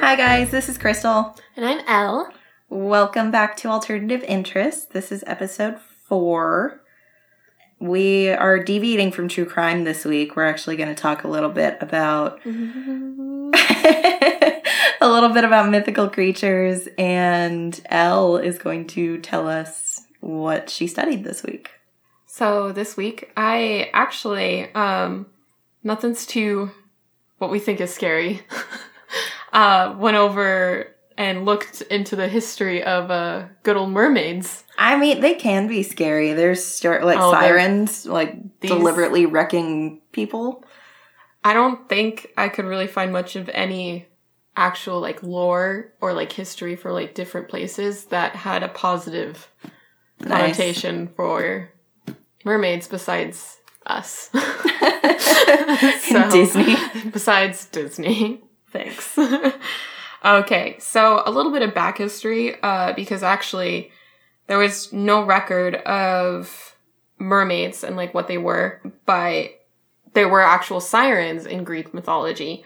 Hi guys, this is Crystal. And I'm Elle. Welcome back to Alternative Interests. This is episode 4. We are deviating from true crime this week. We're actually going to talk a little bit about mythical creatures, and Elle is going to tell us what she studied this week. So this week, I actually, nothing's too what we think is scary, went over and looked into the history of good old mermaids. I mean, they can be scary. There's sirens, deliberately wrecking people. I don't think I could really find much of any actual lore or history for different places that had a positive connotation for mermaids besides us. So, Disney. Besides Disney. Thanks. Okay, so a little bit of back history, because actually there was no record of mermaids and what they were, but there were actual sirens in Greek mythology.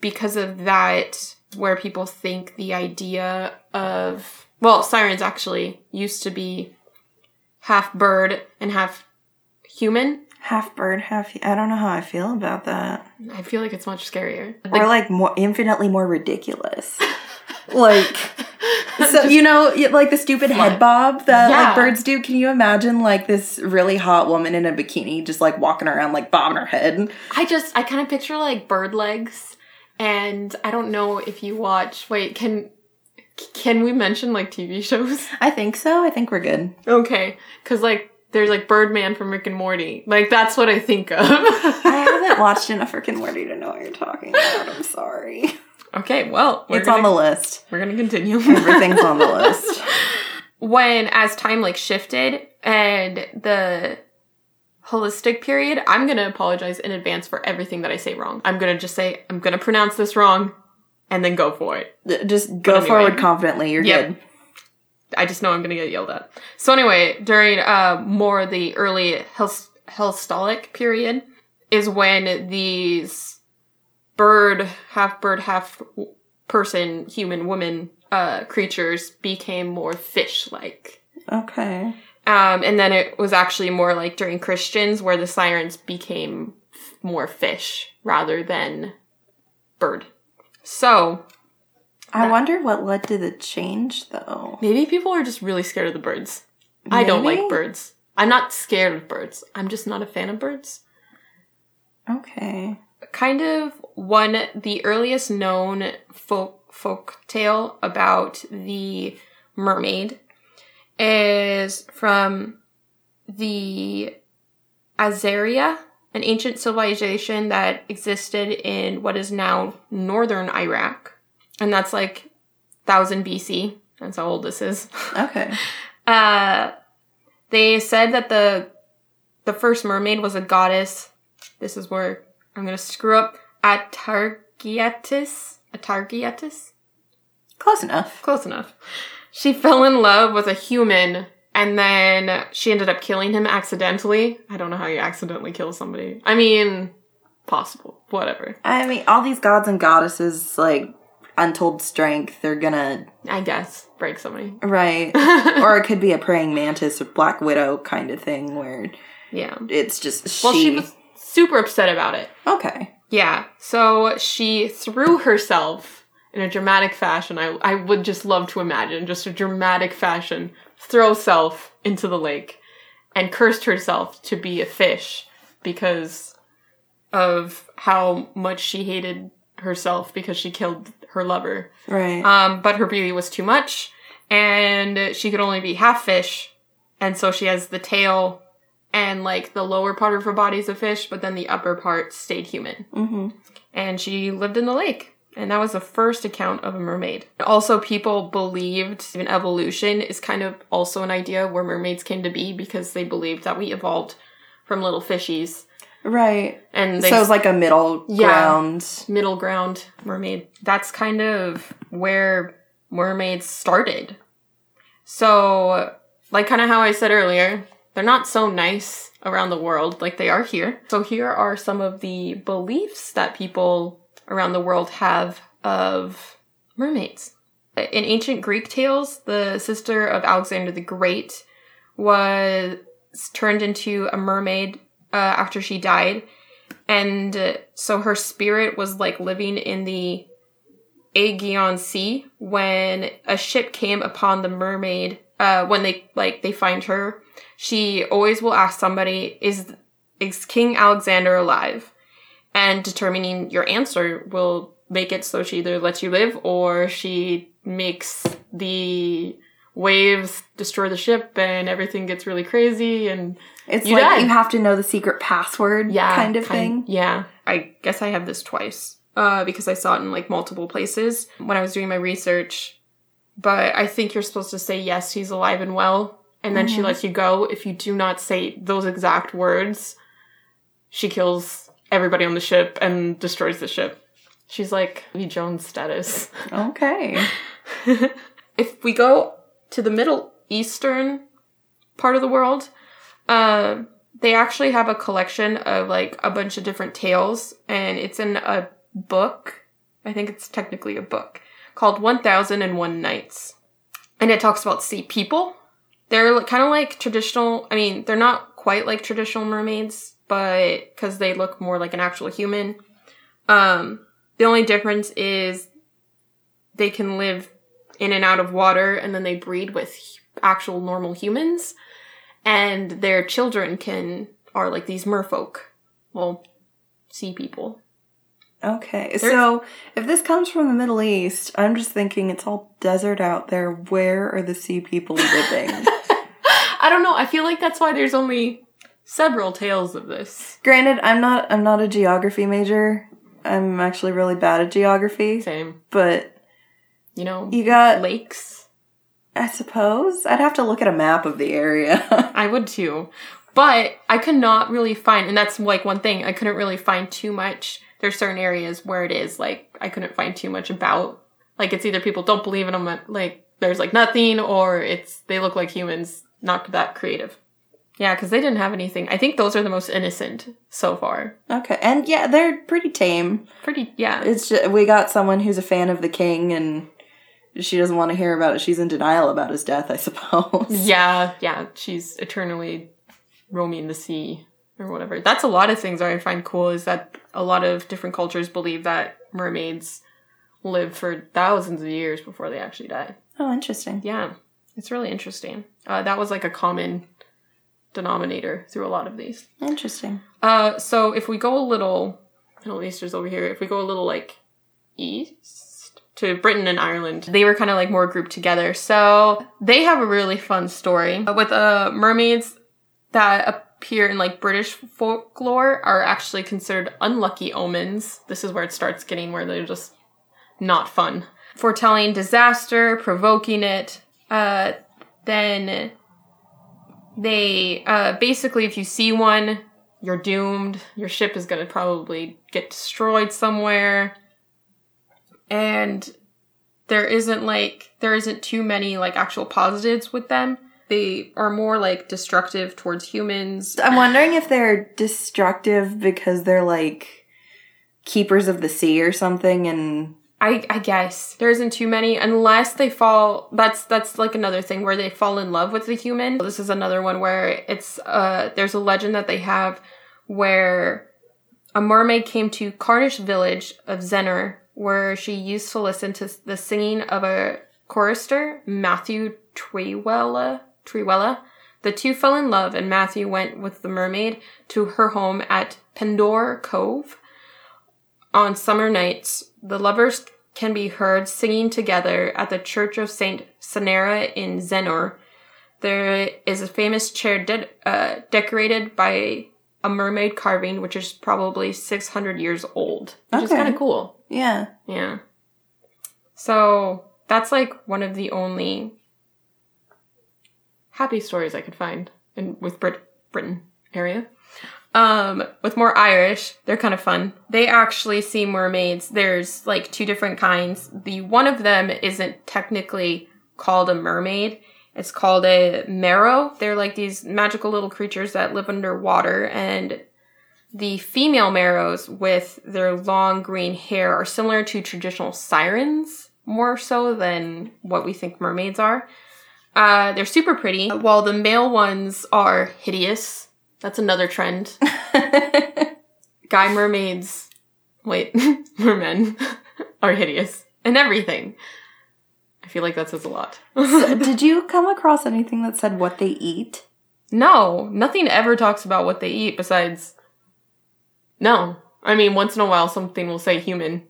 Because of that, where people think the idea of, sirens actually used to be half bird and half human. Half bird, half... I don't know how I feel about that. I feel like it's much scarier. Or, more, infinitely more ridiculous. So, the stupid head bob that, birds do. Can you imagine, this really hot woman in a bikini just, walking around, bobbing her head? I kind of picture, bird legs. And I don't know if you watch... Wait, can we mention, TV shows? I think so. I think we're good. Okay. Because, there's Birdman from Rick and Morty. That's what I think of. I haven't watched enough Rick and Morty to know what you're talking about. I'm sorry. Okay, well. It's on the list. We're going to continue. Everything's on the list. When, as time, shifted and the holistic period, I'm going to apologize in advance for everything that I say wrong. I'm going to just say, I'm going to pronounce this wrong and then go for it. Just go forward confidently. You're good. I just know I'm going to get yelled at. So anyway, during more the early Hellstolic period is when these half-bird, half-person, human, woman creatures became more fish-like. Okay. And then it was actually more during Christians where the sirens became more fish rather than bird. So... I wonder what led to the change, though. Maybe people are just really scared of the birds. Maybe? I don't like birds. I'm not scared of birds. I'm just not a fan of birds. Okay. Kind of the earliest known folk tale about the mermaid is from the Azaria, an ancient civilization that existed in what is now northern Iraq. And that's 1000 BC. That's how old this is. Okay. They said that the first mermaid was a goddess. This is where I'm going to screw up. Atargiatis? Close enough. She fell in love with a human, and then she ended up killing him accidentally. I don't know how you accidentally kill somebody. I mean, possible. Whatever. I mean, all these gods and goddesses, untold strength, they're gonna... I guess. Break somebody. Right. Or it could be a praying mantis or Black Widow kind of thing where... Yeah. It's just she... Well, she was super upset about it. Okay. Yeah. So she threw herself in a dramatic fashion. I would just love to imagine just a dramatic fashion. Throw self into the lake and cursed herself to be a fish because of how much she hated herself because she killed... her lover. Right. But her beauty was too much, and she could only be half fish, and so she has the tail and, the lower part of her body is a fish, but then the upper part stayed human. Mm-hmm. And she lived in the lake, and that was the first account of a mermaid. Also, people believed in evolution is kind of also an idea where mermaids came to be because they believed that we evolved from little fishies. Right. And so it's a middle ground. Middle ground mermaid. That's kind of where mermaids started. So like kind of how I said earlier, they're not so nice around the world like they are here. So here are some of the beliefs that people around the world have of mermaids. In ancient Greek tales, the sister of Alexander the Great was turned into a mermaid after she died. And so her spirit was like living in the Aegean Sea when a ship came upon the mermaid. When they find her, she always will ask somebody, is King Alexander alive? And determining your answer will make it so she either lets you live or she makes the waves destroy the ship and everything gets really crazy and it's like die. You have to know the secret password kind of thing. Yeah. I guess I have this twice because I saw it in like multiple places when I was doing my research. But I think you're supposed to say, yes, he's alive and well. And then she lets you go. If you do not say those exact words, she kills everybody on the ship and destroys the ship. She's like V. Jones status. Okay. If we go to the Middle Eastern part of the world, they actually have a collection of like a bunch of different tales. And it's in a book. I think it's technically a book called 1001 Nights. And it talks about sea people. They're kind of like traditional, I mean, they're not quite like traditional mermaids, but because they look more like an actual human. The only difference is they can live in and out of water, and then they breed with actual normal humans. And their children are like these merfolk. Well, sea people. Okay, so if this comes from the Middle East, I'm just thinking it's all desert out there. Where are the sea people living? I don't know. I feel like that's why there's only several tales of this. Granted, I'm not a geography major. I'm actually really bad at geography. Same. But, you know, you got lakes, I suppose. I'd have to look at a map of the area. I would too. But I could not really find, and that's like one thing, I couldn't really find too much. There's certain areas where it is, like, I couldn't find too much about. Like, it's either people don't believe in them, like, there's, like, nothing, or it's, they look like humans, not that creative. Yeah, because they didn't have anything. I think those are the most innocent so far. Okay, and yeah, they're pretty tame. Pretty, yeah. It's just, we got someone who's a fan of the king, and she doesn't want to hear about it. She's in denial about his death, I suppose. Yeah, she's eternally roaming the sea. Or whatever. That's a lot of things that I find cool is that a lot of different cultures believe that mermaids live for thousands of years before they actually die. Oh, interesting. Yeah. It's really interesting. That was like a common denominator through a lot of these. Interesting. So if we go a little, Middle Eastern's over here, if we go a little like east to Britain and Ireland, they were kind of like more grouped together. So they have a really fun story with mermaids that appear in like British folklore are actually considered unlucky omens. This is where it starts getting where they're just not fun. Foretelling disaster, provoking it. Then they basically, if you see one, you're doomed. Your ship is going to probably get destroyed somewhere. And there isn't too many like actual positives with them. They are more, like, destructive towards humans. I'm wondering if they're destructive because they're, like, keepers of the sea or something, and... I guess. There isn't too many, unless they fall... That's like, another thing where they fall in love with the human. This is another one where it's... there's a legend that they have where a mermaid came to Carnish village of Zenner, where she used to listen to the singing of a chorister, Matthew Trewella. The two fell in love, and Matthew went with the mermaid to her home at Pendor Cove. On summer nights, the lovers can be heard singing together at the Church of St. Senera in Zenor. There is a famous chair decorated by a mermaid carving, which is probably 600 years old. Which is kind of cool. Yeah. Yeah. So, that's like one of the only... happy stories I could find in with Britain area. With more Irish, they're kind of fun. They actually see mermaids. There's like two different kinds. The one of them isn't technically called a mermaid. It's called a mero. They're like these magical little creatures that live underwater, and the female meros with their long green hair are similar to traditional sirens, more so than what we think mermaids are. They're super pretty, while the male ones are hideous. That's another trend. Guy mermaids, mermen are hideous in everything. I feel like that says a lot. So, did you come across anything that said what they eat? No, nothing ever talks about what they eat besides, no. I mean, once in a while something will say human.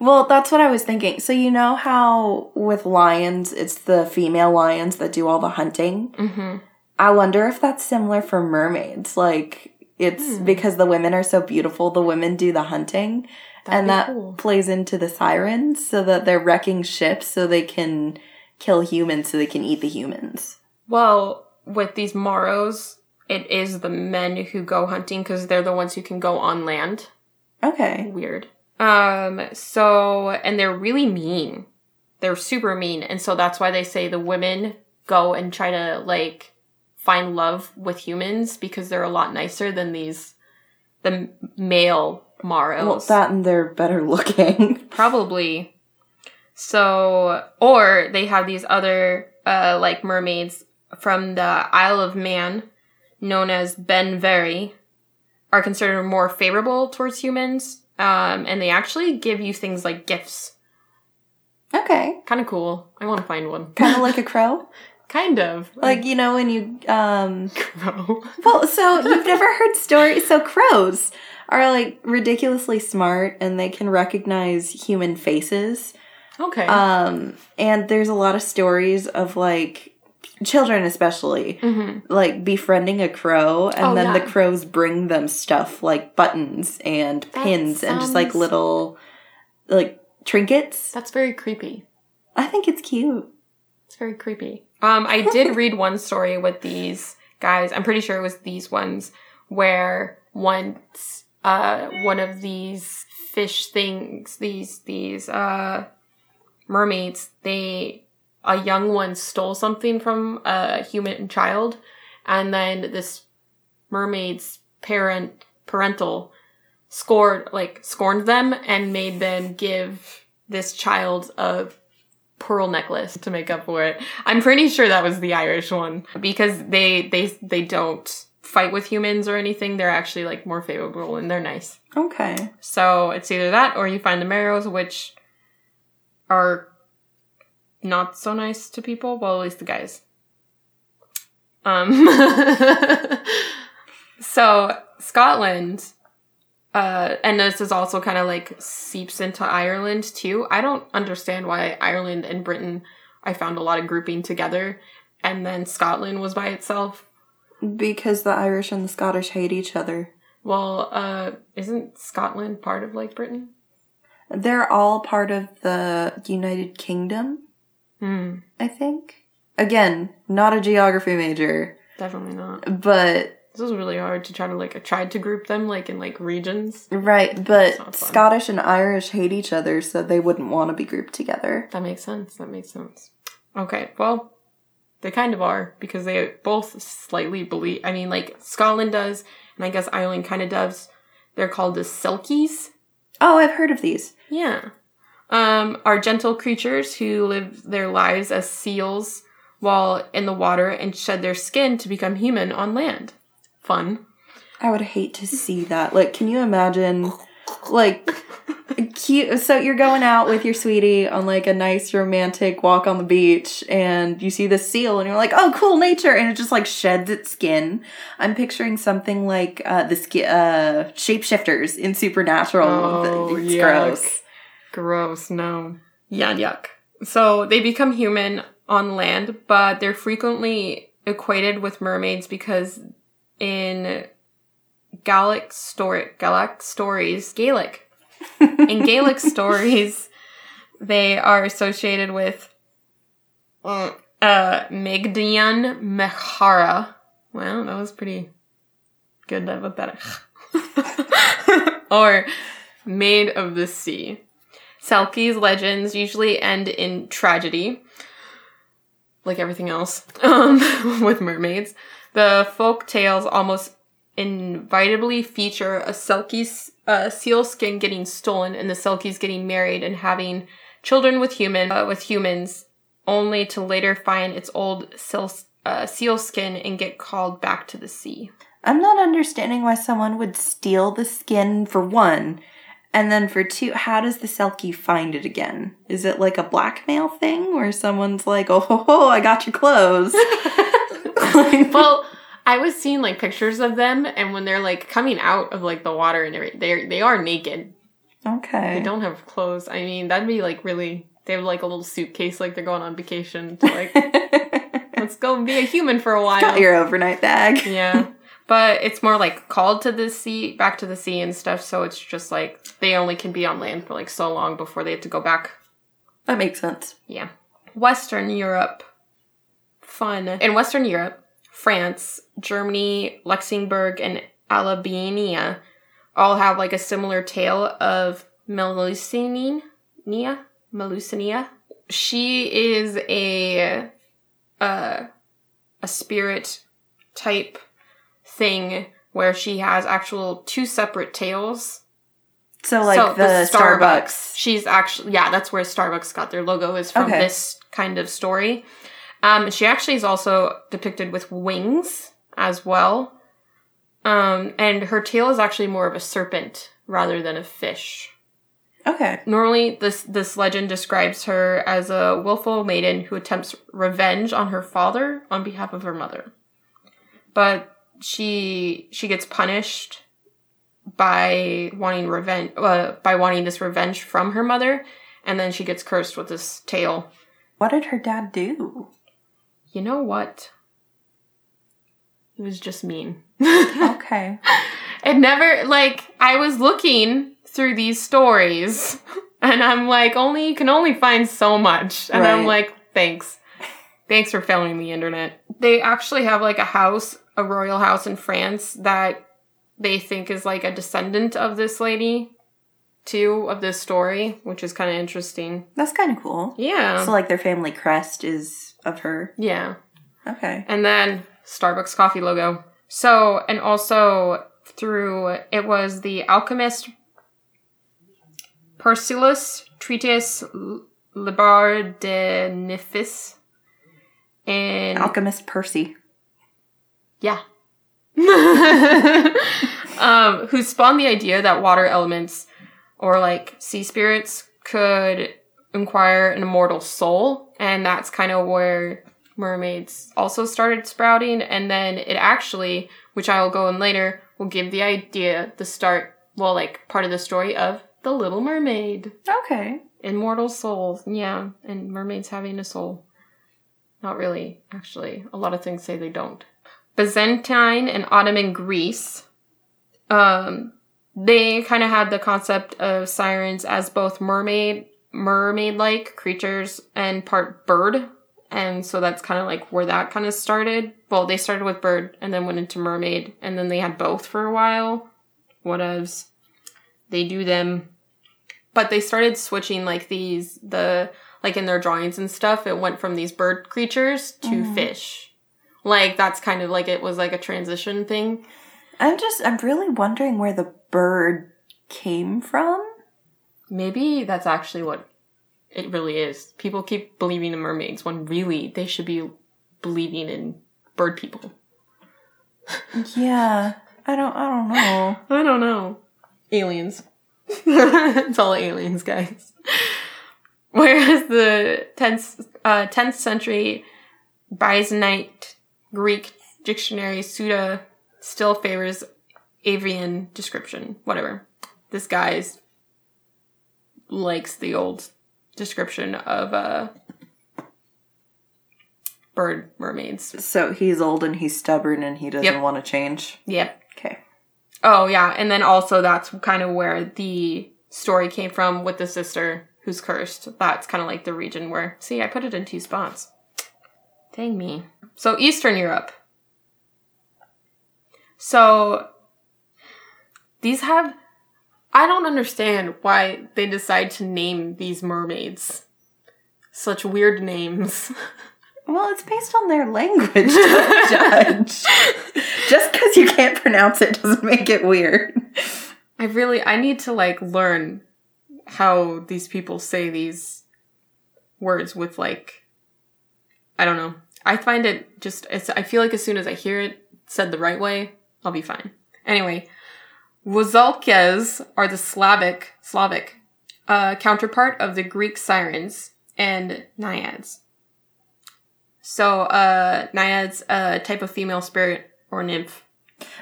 Well, that's what I was thinking. So you know how with lions, it's the female lions that do all the hunting? Mm-hmm. I wonder if that's similar for mermaids. Like, it's because the women are so beautiful, the women do the hunting. That'd be cool. Plays into the sirens so that they're wrecking ships so they can kill humans so they can eat the humans. Well, with these moros, it is the men who go hunting because they're the ones who can go on land. Okay. Weird. And they're really mean. They're super mean. And so that's why they say the women go and try to, find love with humans because they're a lot nicer than the male Maros. Well, that and they're better looking. Probably. So, or they have these other, mermaids from the Isle of Man, known as Benveri, are considered more favorable towards humans. And they actually give you things like gifts. Okay. Kind of cool. I want to find one. Kind of like a crow? Kind of. Like, you know, when you, Crow. Well, so you've never heard stories. So crows are, ridiculously smart, and they can recognize human faces. Okay. And there's a lot of stories of, children especially, befriending a crow, and the crows bring them stuff like buttons and pins and just little trinkets. That's very creepy. I think it's cute. It's very creepy. I did read one story with these guys. I'm pretty sure it was these ones where once one of these fish things, these mermaids, a young one stole something from a human child, and then this mermaid's parental scorned them and made them give this child a pearl necklace to make up for it. I'm pretty sure that was the Irish one because they don't fight with humans or anything. They're actually more favorable and they're nice. Okay. So it's either that or you find the meros, which are not so nice to people. Well, at least the guys. So Scotland, and this is also kind of seeps into Ireland too. I don't understand why Ireland and Britain, I found a lot of grouping together, and then Scotland was by itself. Because the Irish and the Scottish hate each other. Well, isn't Scotland part of Britain? They're all part of the United Kingdom. I think. Again, not a geography major. Definitely not. But this was really hard to try to I tried to group them in regions. Right, but Scottish and Irish hate each other, so they wouldn't want to be grouped together. That makes sense. Okay, well, they kind of are because they both slightly believe. I mean, Scotland does, and I guess Ireland kind of does. They're called the Selkies. Oh, I've heard of these. Yeah. Are gentle creatures who live their lives as seals while in the water and shed their skin to become human on land. Fun. I would hate to see that. Can you imagine, cute? So you're going out with your sweetie on, a nice romantic walk on the beach, and you see this seal, and you're like, oh, cool, nature, and it just, sheds its skin. I'm picturing something like shapeshifters in Supernatural. Oh, it's gross. Gross, no. Yeah, yuck. So they become human on land, but they're frequently equated with mermaids because in Gaelic stories, they are associated with Megdian Mechara. Wow, that was pretty good. I love that. Or Maid of the Sea. Selkies' legends usually end in tragedy. like everything else with mermaids. The folk tales almost inevitably feature a selkie seal skin getting stolen and the selkies getting married and having children with humans, only to later find its old seal skin and get called back to the sea. I'm not understanding why someone would steal the skin, for one, and then for two, how does the selkie find it again? Is it like a blackmail thing where someone's like, oh, ho, ho, I got your clothes? Well, I was seeing like pictures of them, and when they're like coming out of like the water and everything, they are naked. Okay. They don't have clothes. I mean, that'd be like really, they have like a little suitcase like they're going on vacation to like, let's go be a human for a while. Got your overnight bag. Yeah. But it's more like called to the sea, back to the sea and stuff. So it's just like they only can be on land for like so long before they have to go back. That makes sense. Yeah. Western Europe. Fun. In Western Europe, France, Germany, Luxembourg, and Albania all have like a similar tale of Melusinia. She is a spirit type thing where she has actual two separate tales. So like the Starbucks. She's actually, yeah, that's where Starbucks got their logo is from this kind of story. She actually is also depicted with wings as well. And her tail is actually more of a serpent rather than a fish. Okay. Normally, this legend describes her as a willful maiden who attempts revenge on her father on behalf of her mother. But she gets punished by wanting revenge, this revenge from her mother, and then she gets cursed with this tail. What did her dad do? You know what? He was just mean. Okay. It never, like, I was looking through these stories, and I'm like, you can only find so much. And right. I'm like, thanks. Thanks for failing the internet. They actually have, like, a royal house in France that they think is, like, a descendant of this lady, too, of this story, which is kind of interesting. That's kind of cool. Yeah. So, like, their family crest is of her? Yeah. Okay. And then Starbucks coffee logo. So, and also it was the alchemist Percyless treatise Libar de Nifis. And Alchemist Percy. Yeah. Who spawned the idea that water elements or like sea spirits could acquire an immortal soul. And that's kind of where mermaids also started sprouting. And then it actually, which I will go in later, will give the idea, the start, well, like part of the story of The Little Mermaid. Okay. Immortal souls. Yeah. And mermaids having a soul. Not really, actually. A lot of things say they don't. Byzantine and Ottoman Greece, they kind of had the concept of sirens as both mermaid-like creatures and part bird. And so that's kind of like where that kind of started. Well, they started with bird and then went into mermaid. And then they had both for a while. Whatevs. They do them. But they started switching like these, like in their drawings and stuff, it went from these bird creatures to fish. Like that's kind of like, it was like a transition thing. I'm really wondering where the bird came from. Maybe that's actually what it really is. People keep believing in mermaids when really they should be believing in bird people. Yeah. I don't know. I don't know. Aliens. It's all aliens, guys. Whereas the 10th century Byzantine Greek dictionary Suda still favors avian description. Whatever. This guy likes the old description of bird mermaids. So he's old and he's stubborn and he doesn't want to change? Yep. Okay. Oh, yeah, and then also that's kind of where the story came from with the sister who's cursed. That's kind of like the region where... See, I put it in two spots. Dang me. So, Eastern Europe. So, these have... I don't understand why they decide to name these mermaids such weird names. Well, it's based on their language. Don't judge. Just because you can't pronounce it doesn't make it weird. I need to, learn how these people say these words with, I don't know. I find it just, I feel like as soon as I hear it said the right way, I'll be fine. Anyway, Rusalkas are the Slavic counterpart of the Greek sirens and naiads. So, naiads, a type of female spirit or nymph.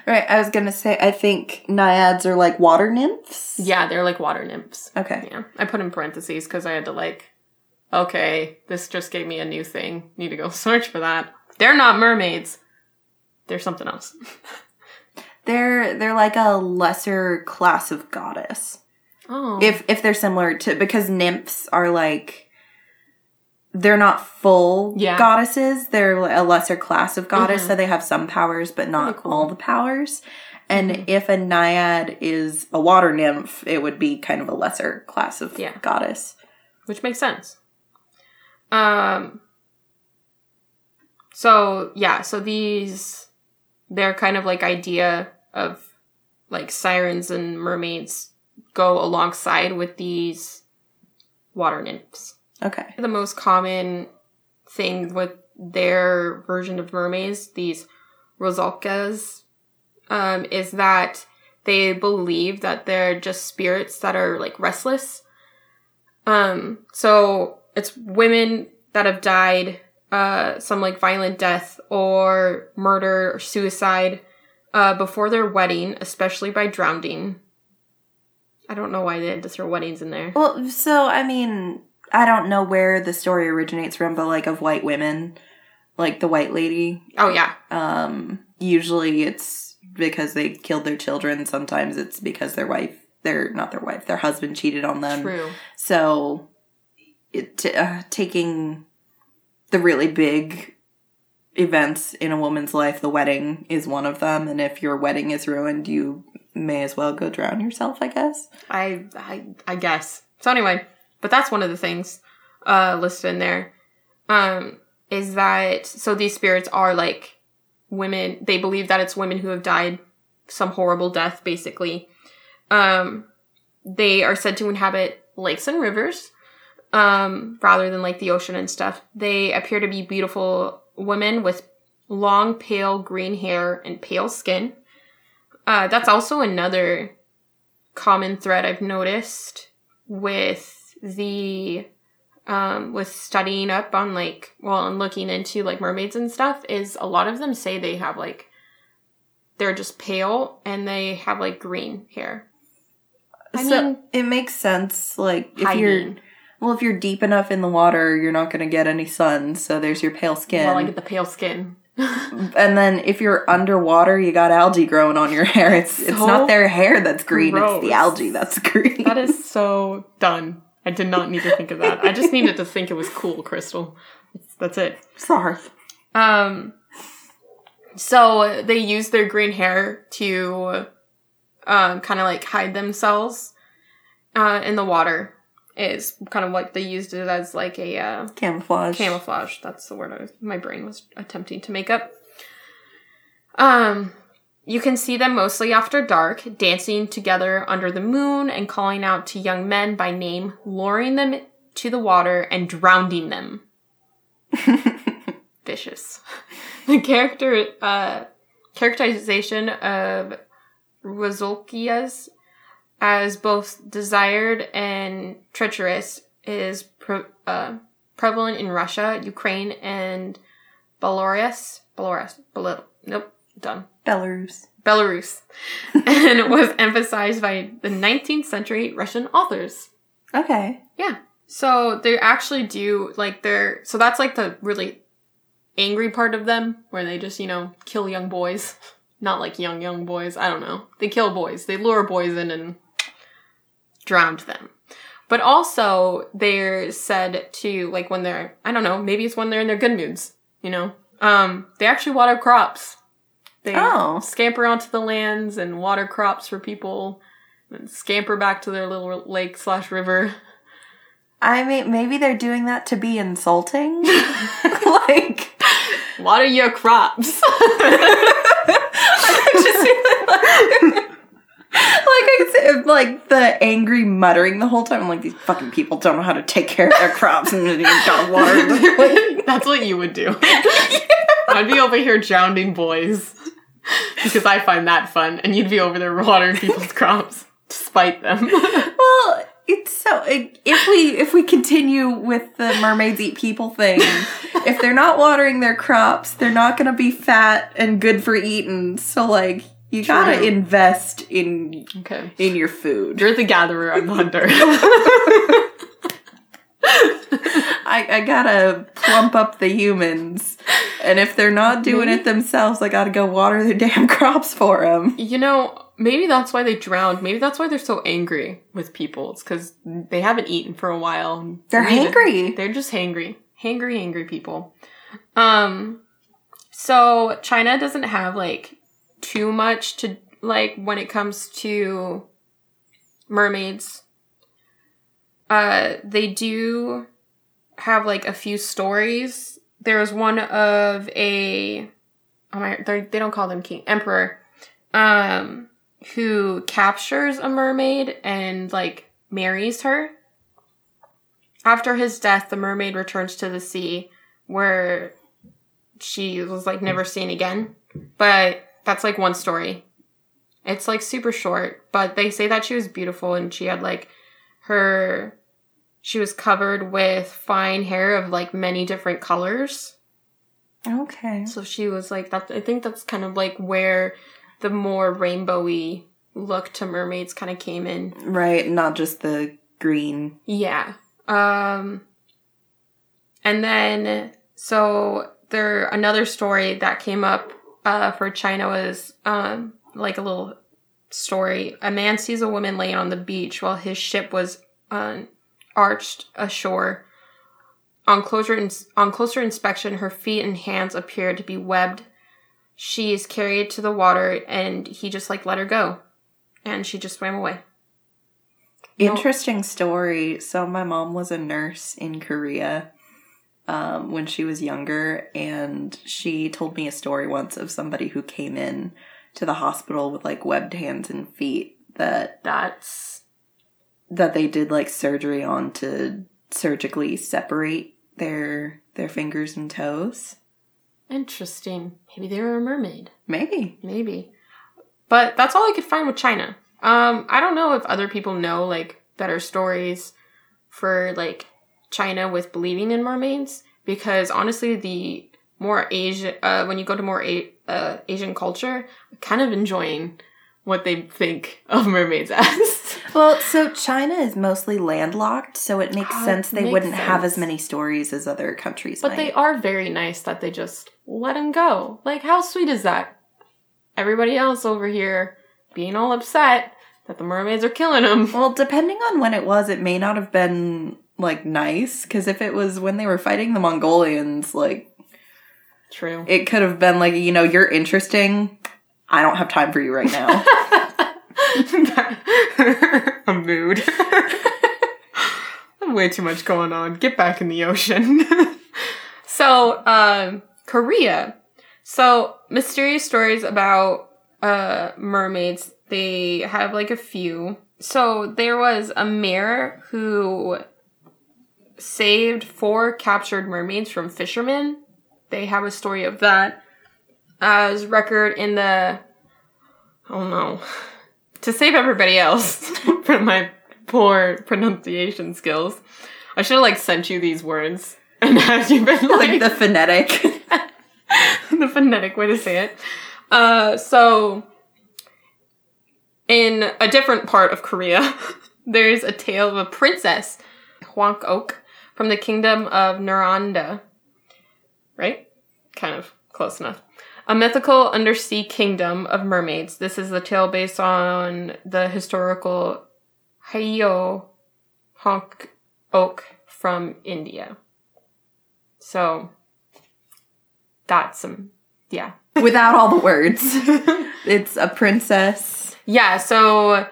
Right, I was gonna say, I think naiads are water nymphs? Yeah, they're water nymphs. Okay. Yeah, I put in parentheses because I had to okay, this just gave me a new thing. Need to go search for that. They're not mermaids. They're something else. They're like a lesser class of goddess. Oh. If they're similar to, because nymphs are they're not full goddesses. They're a lesser class of goddess, so they have some powers, but not all the powers. And if a naiad is a water nymph, it would be kind of a lesser class of goddess. Which makes sense. So these, their kind of, idea of, sirens and mermaids go alongside with these water nymphs. Okay. The most common thing with their version of mermaids, these Rusalkas, is that they believe that they're just spirits that are restless. So it's women that have died, some violent death or murder or suicide, before their wedding, especially by drowning. I don't know why they had to throw weddings in there. Well, so I don't know where the story originates from, but, of white women, the white lady. Oh, yeah. Usually it's because they killed their children. Sometimes it's because their husband cheated on them. True. So taking the really big events in a woman's life, the wedding is one of them. And if your wedding is ruined, you may as well go drown yourself, I guess. I guess. So anyway... But that's one of the things listed in there, is that, so these spirits are, women. They believe that it's women who have died some horrible death, basically. They are said to inhabit lakes and rivers, rather than, the ocean and stuff. They appear to be beautiful women with long, pale green hair and pale skin. That's also another common thread I've noticed with... with studying up on and looking into mermaids and stuff, is a lot of them say they have they're just pale and they have green hair. I mean, it makes sense. If you're deep enough in the water, you're not going to get any sun. So there's your pale skin. Well, I get the pale skin. And then if you're underwater, you got algae growing on your hair. It's not their hair that's green. Gross. It's the algae that's green. That is so done. I did not need to think of that. I just needed to think it was cool, Crystal. That's it. Sorry. So they use their green hair to hide themselves in the water. Is kind of they used it as a... camouflage. Camouflage. That's the word my brain was attempting to make up. You can see them mostly after dark, dancing together under the moon and calling out to young men by name, luring them to the water and drowning them. Vicious. The characterization of Rusalkias as both desired and treacherous is prevalent in Russia, Ukraine, and Belarus, and was emphasized by the 19th century Russian authors. Okay. Yeah. So they actually do, so that's, the really angry part of them, where they just, kill young boys. Not, young boys. I don't know. They kill boys. They lure boys in and drowned them. But also, they're said to, when they're, I don't know, maybe it's when they're in their good moods, they actually water crops. They scamper onto the lands and water crops for people and scamper back to their little lake / river. I mean, maybe they're doing that to be insulting. Like, what are your crops? I just feel like Like the angry muttering the whole time. I'm like, these fucking people don't know how to take care of their crops and don't water them. That's what you would do. Yeah. I'd be over here drowning boys because I find that fun, and you'd be over there watering people's crops to spite them. Well, it's so if we continue with the mermaids eat people thing, if they're not watering their crops, they're not going to be fat and good for eating. So like. You gotta invest in your food. You're the gatherer, I'm Hunter. I gotta plump up the humans. And if they're not doing it themselves, I gotta go water their damn crops for them. You know, maybe that's why they drowned. Maybe that's why they're so angry with people. It's because they haven't eaten for a while. They're hangry. They're just hangry. Hangry, angry people. So China doesn't have, like... too much to, like, when it comes to mermaids. They do have, like, a few stories. There was one of a... oh my, they don't call them king. Emperor. Who captures a mermaid and, like, marries her. After his death, the mermaid returns to the sea where she was, like, never seen again. But... that's, like, one story. It's, like, super short, but they say that she was beautiful and she had, like, she was covered with fine hair of, like, many different colors. Okay. So she was, like, that. I think that's kind of, like, where the more rainbowy look to mermaids kind of came in. Right, not just the green. Yeah. And then, so, another story that came up for China was, like, a little story. A man sees a woman laying on the beach while his ship was arched ashore. On closer inspection, her feet and hands appear to be webbed. She is carried to the water, and he just, like, let her go. And she just swam away. Interesting story. So my mom was a nurse in Korea. When she was younger, and she told me a story once of somebody who came in to the hospital with, like, webbed hands and feet that they did, like, surgery on to surgically separate their fingers and toes. Interesting. Maybe they were a mermaid. Maybe. But that's all I could find with China. I don't know if other people know, like, better stories for, like, China with believing in mermaids, because honestly the more Asian when you go to more Asian culture, kind of enjoying what they think of mermaids as. Well, so China is mostly landlocked, so it makes sense they wouldn't have as many stories as other countries but might. They are very nice that they just let them go. Like, how sweet is that? Everybody else over here being all upset that the mermaids are killing them. Well, depending on when it was, it may not have been, like, nice, because if it was when they were fighting the Mongolians, like, true, it could have been like, you know, you're interesting, I don't have time for you right now. A mood. Way too much going on. Get back in the ocean. So, Korea. So, mysterious stories about mermaids. They have, like, a few. So there was a mayor who saved 4 captured mermaids from fishermen. They have a story of that. As record in the... oh no. To save everybody else from my poor pronunciation skills, I should have, like, sent you these words and had you been, like... the phonetic. The phonetic way to say it. So... in a different part of Korea, there's a tale of a princess, Hwangok, from the kingdom of Naranda, right? Kind of close enough. A mythical undersea kingdom of mermaids. This is the tale based on the historical Hyeyo Hwangok from India. So, that's yeah. Without all the words. It's a princess. Yeah, so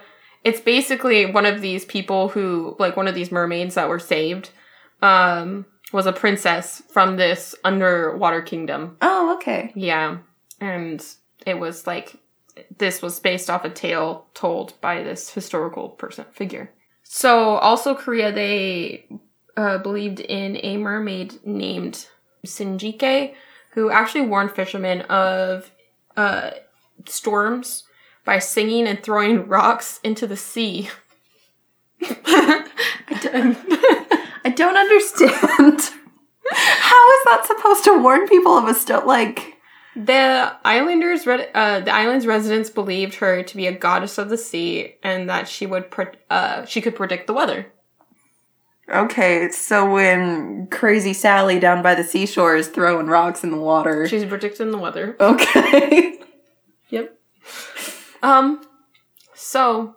It's basically one of these people who, like, one of these mermaids that were saved, was a princess from this underwater kingdom. Oh, okay. Yeah. And it was, like, this was based off a tale told by this historical person figure. So, also Korea, they believed in a mermaid named Sinjike, who actually warned fishermen of storms by singing and throwing rocks into the sea. I don't understand. How is that supposed to warn people of a storm? Like, the island's residents believed her to be a goddess of the sea, and that she would she could predict the weather. Okay, so when Crazy Sally down by the seashore is throwing rocks in the water, she's predicting the weather. Okay. Yep. So,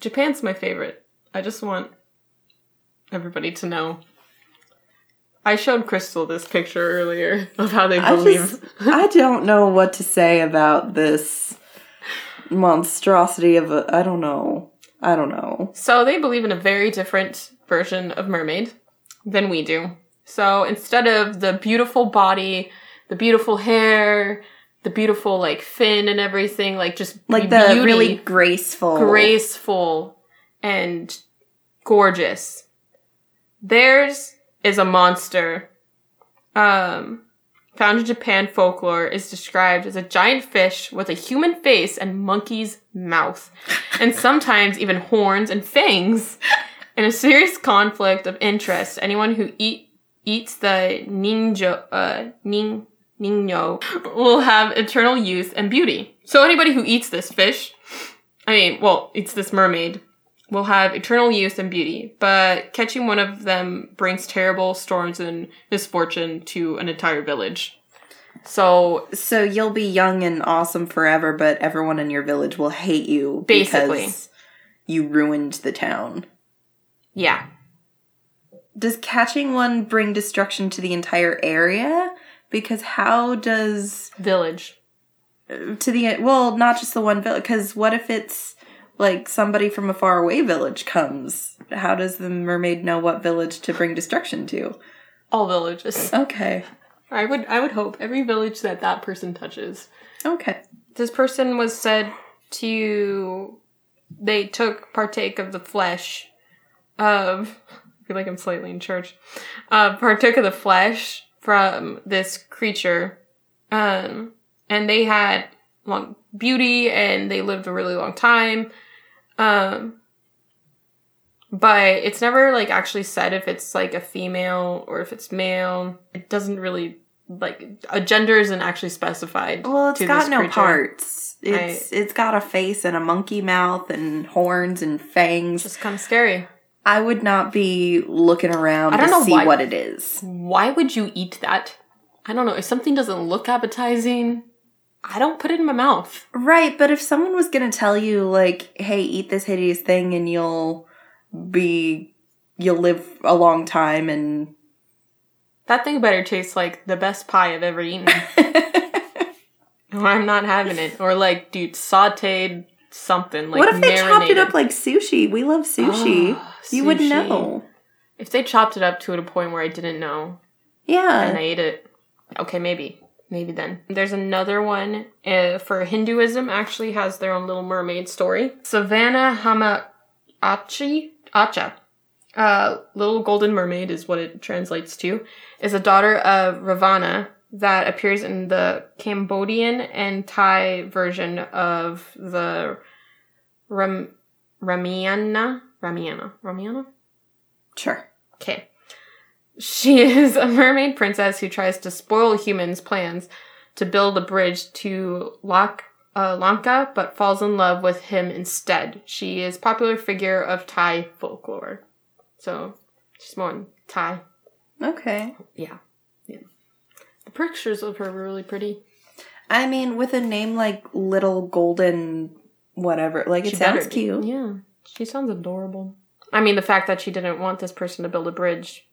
Japan's my favorite. I just want everybody to know. I showed Crystal this picture earlier of how they believe. I don't know what to say about this monstrosity of a... I don't know. So, they believe in a very different version of mermaid than we do. So, instead of the beautiful body, the beautiful hair... the beautiful, like, fin and everything, like, just like the beauty, really graceful and gorgeous. Theirs is a monster. Found in Japan folklore, is described as a giant fish with a human face and monkey's mouth, and sometimes even horns and fangs. In a serious conflict of interest, anyone who eats the ningyo will have eternal youth and beauty. So anybody who eats this fish, eats this mermaid, will have eternal youth and beauty. But catching one of them brings terrible storms and misfortune to an entire village. So you'll be young and awesome forever, but everyone in your village will hate you basically because you ruined the town. Yeah. Does catching one bring destruction to the entire area? Because how does... village. To the... well, not just the one village. Because what if it's, like, somebody from a faraway village comes? How does the mermaid know what village to bring destruction to? All villages. Okay. I would hope every village that person touches. Okay. This person was said to... they partake of the flesh of... I feel like I'm slightly in church. Partook of the flesh... from this creature, and they had long beauty, and they lived a really long time, but it's never, like, actually said if it's, like, a female or if it's male. It doesn't really, like, a gender isn't actually specified. Well, it's got no parts. It's got a face and a monkey mouth and horns and fangs. Just kind of scary. I would not be looking around to see what it is. Why would you eat that? I don't know. If something doesn't look appetizing, I don't put it in my mouth. Right, but if someone was going to tell you, like, hey, eat this hideous thing and you'll live a long time and... that thing better taste like the best pie I've ever eaten. Or I'm not having it. Or, like, dude, sautéed... something like... what if they chopped it up like sushi? We love sushi. Oh, you would know. If they chopped it up to a point where I didn't know. Yeah. And I ate it. Okay, maybe. Maybe then. There's another one for Hinduism, actually has their own little mermaid story. Savannah Hamachi Acha. Little golden mermaid is what it translates to. Is a daughter of Ravana that appears in the Cambodian and Thai version of the Ramayana? Sure. Okay. She is a mermaid princess who tries to spoil humans' plans to build a bridge to Lanka, but falls in love with him instead. She is a popular figure of Thai folklore. So, she's more in Thai. Okay. Yeah. The pictures of her were really pretty. I mean, with a name like Little Golden whatever, like, it sounds cute. Yeah. She sounds adorable. I mean, the fact that she didn't want this person to build a bridge,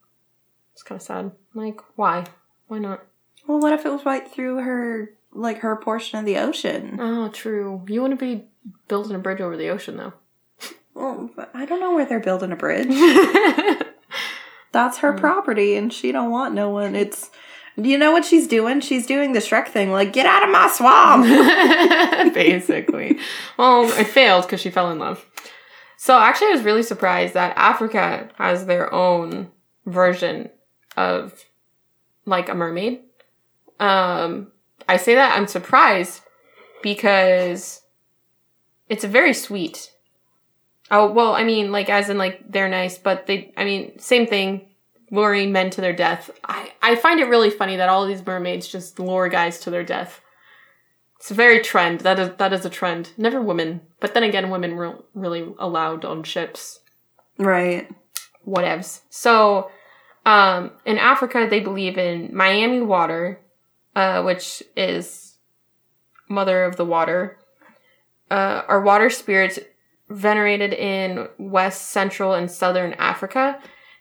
it's kind of sad. Like, why? Why not? Well, what if it was right through her, like, her portion of the ocean? Oh, true. You wouldn't be building a bridge over the ocean, though. Well, I don't know where they're building a bridge. That's her property, and she don't want no one. It's, you know what she's doing? She's doing the Shrek thing, like, get out of my swamp! Basically. Well, it failed because she fell in love. So, actually, I was really surprised that Africa has their own version of, like, a mermaid. I say that I'm surprised because it's very sweet. Oh, well, I mean, like, as in, like, they're nice, but they, I mean, same thing, luring men to their death. I find it really funny that all these mermaids just lure guys to their death. It's a very trend. That is a trend. Never women. But then again, women weren't really allowed on ships. Right. Whatevs. So, in Africa, they believe in Miami water, which is mother of the water. Our water spirits venerated in West, Central, and Southern Africa,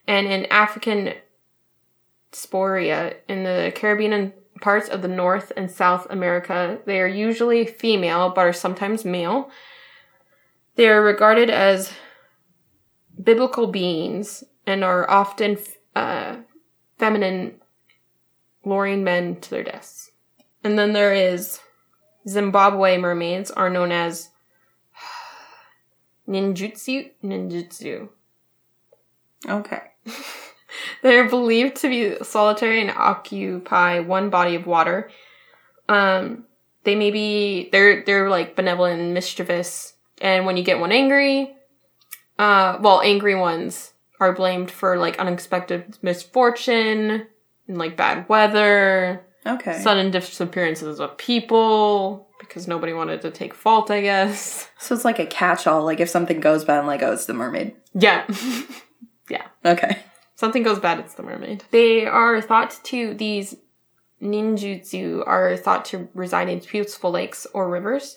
and in African sporia in the Caribbean and parts of the North and South America. They are usually female, but are sometimes male. They are regarded as biblical beings and are often feminine, luring men to their deaths. And then there is Zimbabwe mermaids are known as ninjutsu. Okay. They are believed to be solitary and occupy one body of water. They may be they're like benevolent and mischievous. And when you get one angry, angry ones are blamed for like unexpected misfortune and like bad weather. Okay. Sudden disappearances of people. Because nobody wanted to take fault, I guess. So it's like a catch-all. Like, if something goes bad, I'm like, oh, it's the mermaid. Yeah. Yeah. Okay. Something goes bad, it's the mermaid. These ninjutsu are thought to reside in peaceful lakes or rivers.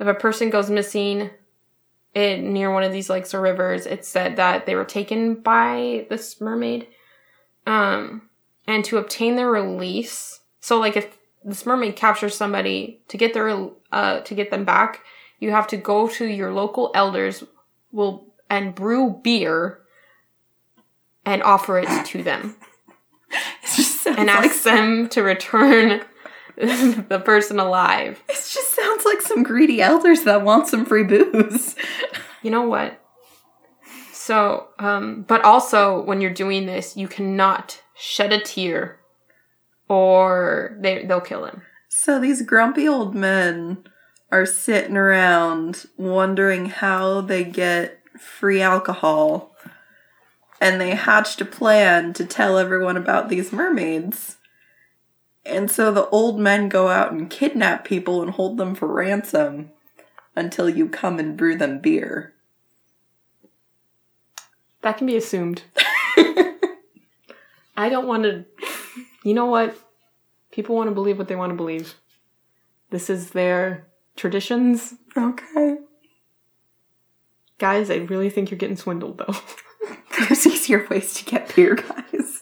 If a person goes missing near one of these lakes or rivers, it's said that they were taken by this mermaid. And to obtain their release... So, like, if this mermaid captures somebody, to get them back, you have to go to your local elders and brew beer and offer it to them. It just sounds and ask them to return the person alive. It just sounds like some greedy elders that want some free booze. You know what? So, but also when you're doing this, you cannot shed a tear. Or they'll kill him. So these grumpy old men are sitting around wondering how they get free alcohol. And they hatched a plan to tell everyone about these mermaids. And so the old men go out and kidnap people and hold them for ransom until you come and brew them beer. That can be assumed. I don't want to... You know what? People want to believe what they want to believe. This is their traditions. Okay. Guys, I really think you're getting swindled, though. There's easier ways to get beer, guys.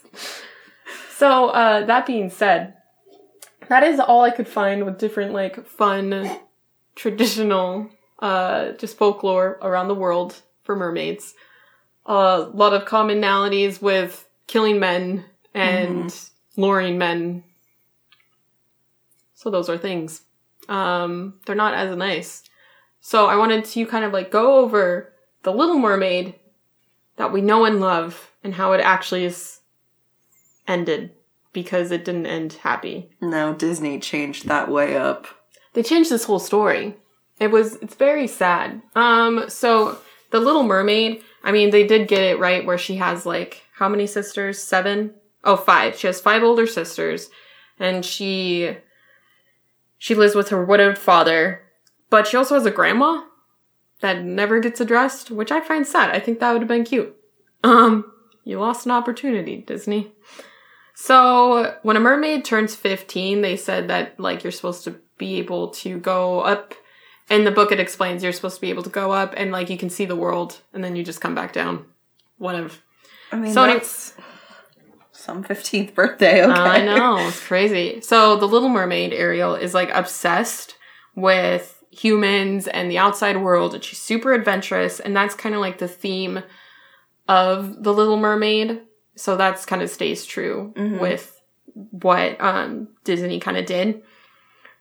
So, that being said, that is all I could find with different, like, fun, traditional, just folklore around the world for mermaids. A lot of commonalities with killing men and... Mm. Luring men. So those are things. They're not as nice. So I wanted to kind of like go over the Little Mermaid that we know and love and how it actually is ended because it didn't end happy. No, Disney changed that way up. They changed this whole story. It's very sad. So the Little Mermaid, I mean, they did get it right where she has like, how many sisters? 7? Oh, 5. She has 5 older sisters, and she lives with her widowed father. But she also has a grandma that never gets addressed, which I find sad. I think that would have been cute. You lost an opportunity, Disney. So when a mermaid turns 15, they said that like you're supposed to be able to go up. In the book, it explains you're supposed to be able to go up, and like you can see the world, and then you just come back down. Some 15th birthday, okay. I know, it's crazy. So the Little Mermaid, Ariel, is like obsessed with humans and the outside world, and she's super adventurous, and that's kind of like the theme of The Little Mermaid. So that's kind of stays true with what Disney kind of did.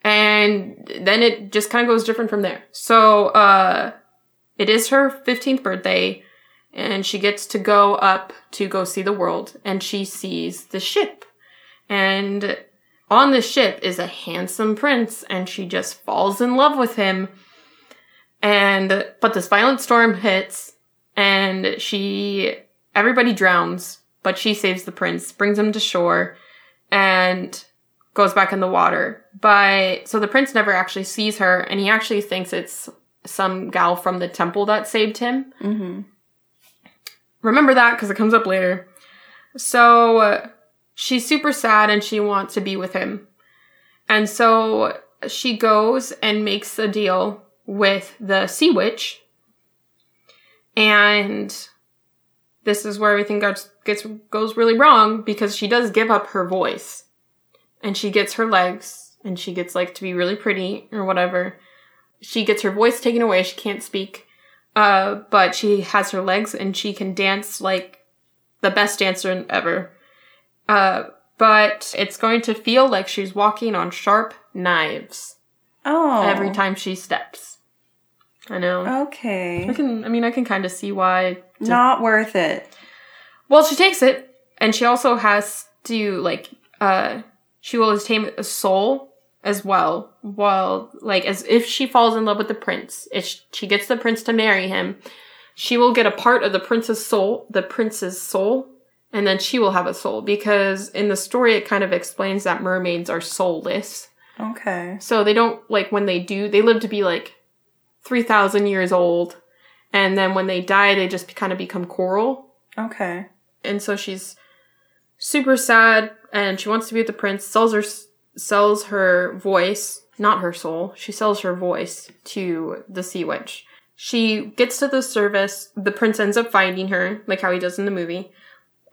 And then it just kind of goes different from there. So it is her 15th birthday, and she gets to go up to go see the world, and she sees the ship. And on the ship is a handsome prince, and she just falls in love with him. But this violent storm hits, and everybody drowns, but she saves the prince, brings him to shore, and goes back in the water. So the prince never actually sees her, and he actually thinks it's some gal from the temple that saved him. Mm-hmm. Remember that, because it comes up later. So she's super sad, and she wants to be with him. And so she goes and makes a deal with the sea witch. And this is where everything goes really wrong, because she does give up her voice. And she gets her legs, and she gets, like, to be really pretty or whatever. She gets her voice taken away. She can't speak. But she has her legs, and she can dance like the best dancer ever. But it's going to feel like she's walking on sharp knives. Oh. Every time she steps. I know. Okay. I can kind of see why. Not worth it. Well, she takes it, and she also has to, like, she will attain a soul as well. While, like, as if she falls in love with the prince, if she gets the prince to marry him, she will get a part of the prince's soul, and then she will have a soul, because in the story it kind of explains that mermaids are soulless. Okay. So they don't, like, when they do, they live to be like 3,000 years old, and then when they die they just kind of become coral. Okay. And so she's super sad, and she wants to be with the prince, sells her voice, not her soul. She sells her voice to the sea witch. She gets to the service. The prince ends up finding her, like how he does in the movie.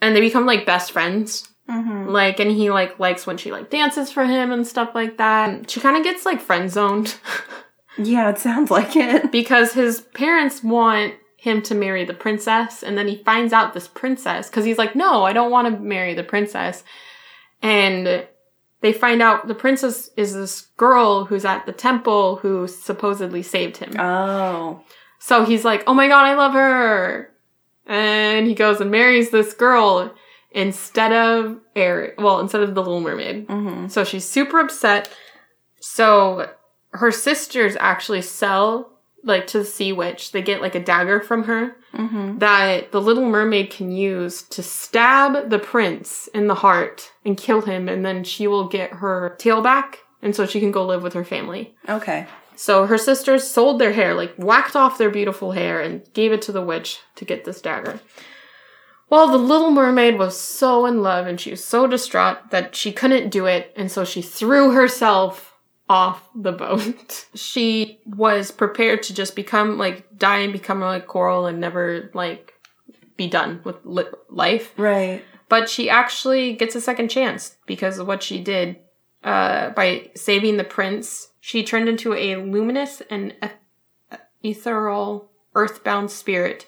And they become, like, best friends. Mm-hmm. Like, and he, like, likes when she, like, dances for him and stuff like that. And she kind of gets, like, friend-zoned. Yeah, it sounds like it. Because his parents want him to marry the princess, and then he finds out this princess, because he's like, no, I don't want to marry the princess. And they find out the princess is this girl who's at the temple who supposedly saved him. Oh. So he's like, oh my god, I love her. And he goes and marries this girl instead of the Little Mermaid. Mm-hmm. So she's super upset. So her sisters actually sell, like, to the sea witch. They get, like, a dagger from her that the Little Mermaid can use to stab the prince in the heart and kill him, and then she will get her tail back, and so she can go live with her family. Okay. So her sisters sold their hair, like, whacked off their beautiful hair and gave it to the witch to get this dagger. Well, the Little Mermaid was so in love, and she was so distraught that she couldn't do it, and so she threw herself off the boat. She was prepared to just become, like, die and become, like, coral and never, like, be done with life. Right. But she actually gets a second chance because of what she did. By saving the prince, she turned into a luminous and ethereal earthbound spirit,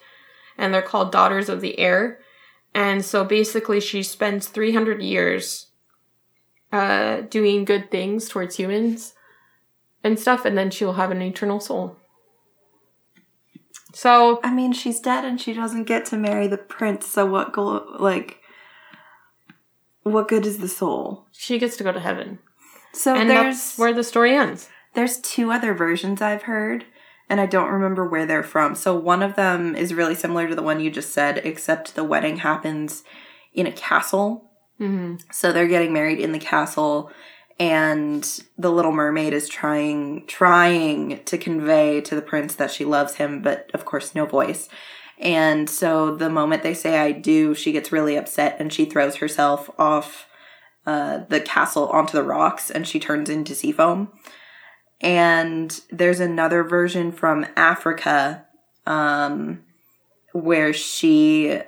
and they're called Daughters of the Air. And so basically she spends 300 years doing good things towards humans and stuff, and then she will have an eternal soul. So I mean, she's dead and she doesn't get to marry the prince, so what good is the soul? She gets to go to heaven. So that's where the story ends. There's two other versions I've heard, and I don't remember where they're from. So one of them is really similar to the one you just said, except the wedding happens in a castle. Mm-hmm. So they're getting married in the castle, and the Little Mermaid is trying to convey to the prince that she loves him, but of course no voice. And so the moment they say I do, she gets really upset, and she throws herself off the castle onto the rocks, and she turns into sea foam. And there's another version from Africa where she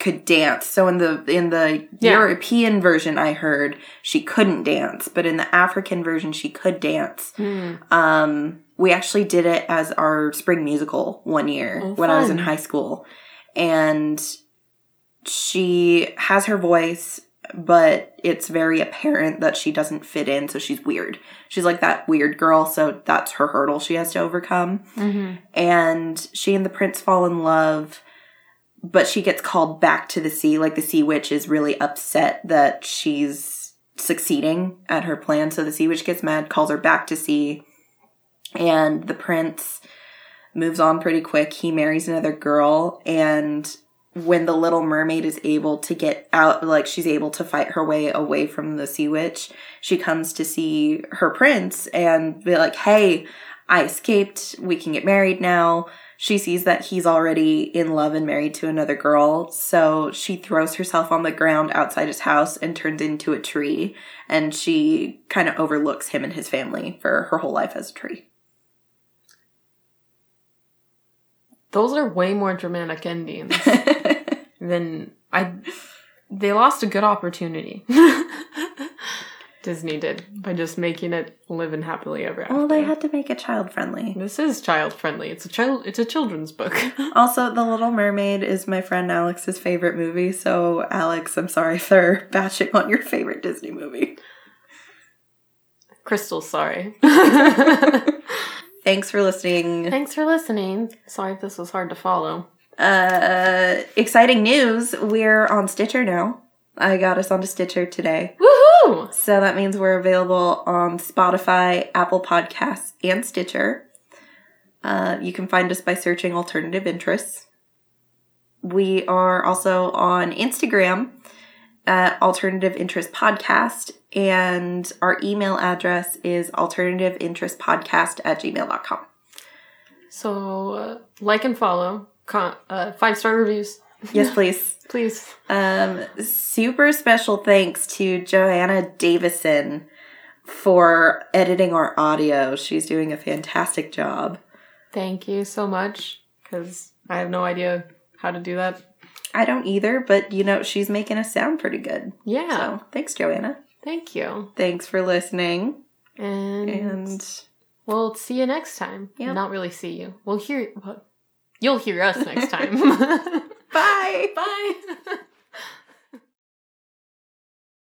could dance. So in the European version I heard she couldn't dance, but in the African version she could dance. we actually did it as our spring musical one year when I was in high school. And she has her voice, but it's very apparent that she doesn't fit in, so she's weird. She's like that weird girl, so that's her hurdle she has to overcome. Mm-hmm. And she and the prince fall in love, but she gets called back to the sea. Like, the sea witch is really upset that she's succeeding at her plan, so the sea witch gets mad, calls her back to sea, and the prince moves on pretty quick. He marries another girl, and when the little mermaid is able to get out, like, she's able to fight her way away from the sea witch, she comes to see her prince and be like, hey, I escaped. We can get married now. She sees that he's already in love and married to another girl. So she throws herself on the ground outside his house and turns into a tree. And she kind of overlooks him and his family for her whole life as a tree. Those are way more dramatic endings than I... They lost a good opportunity. Disney did, by just making it live in happily ever after. Well, they had to make it child-friendly. This is child-friendly. It's a children's book. Also, The Little Mermaid is my friend Alex's favorite movie, so Alex, I'm sorry for bashing on your favorite Disney movie. Crystal, sorry. Thanks for listening. Thanks for listening. Sorry if this was hard to follow. Exciting news. We're on Stitcher now. I got us onto Stitcher today. Woohoo! So that means we're available on Spotify, Apple Podcasts, and Stitcher. You can find us by searching Alternative Interests. We are also on Instagram at Alternative Interest Podcast, and our email address is alternativeinterestpodcast@gmail.com. So, like and follow, 5-star reviews. Yes, please. Please. Super special thanks to Joanna Davison for editing our audio. She's doing a fantastic job. Thank you so much, because I have no idea how to do that. I don't either, but, you know, she's making us sound pretty good. Yeah. So, thanks, Joanna. Thank you. Thanks for listening. And we'll see you next time. Yep. Not really see you. You'll hear us next time. Bye. Bye.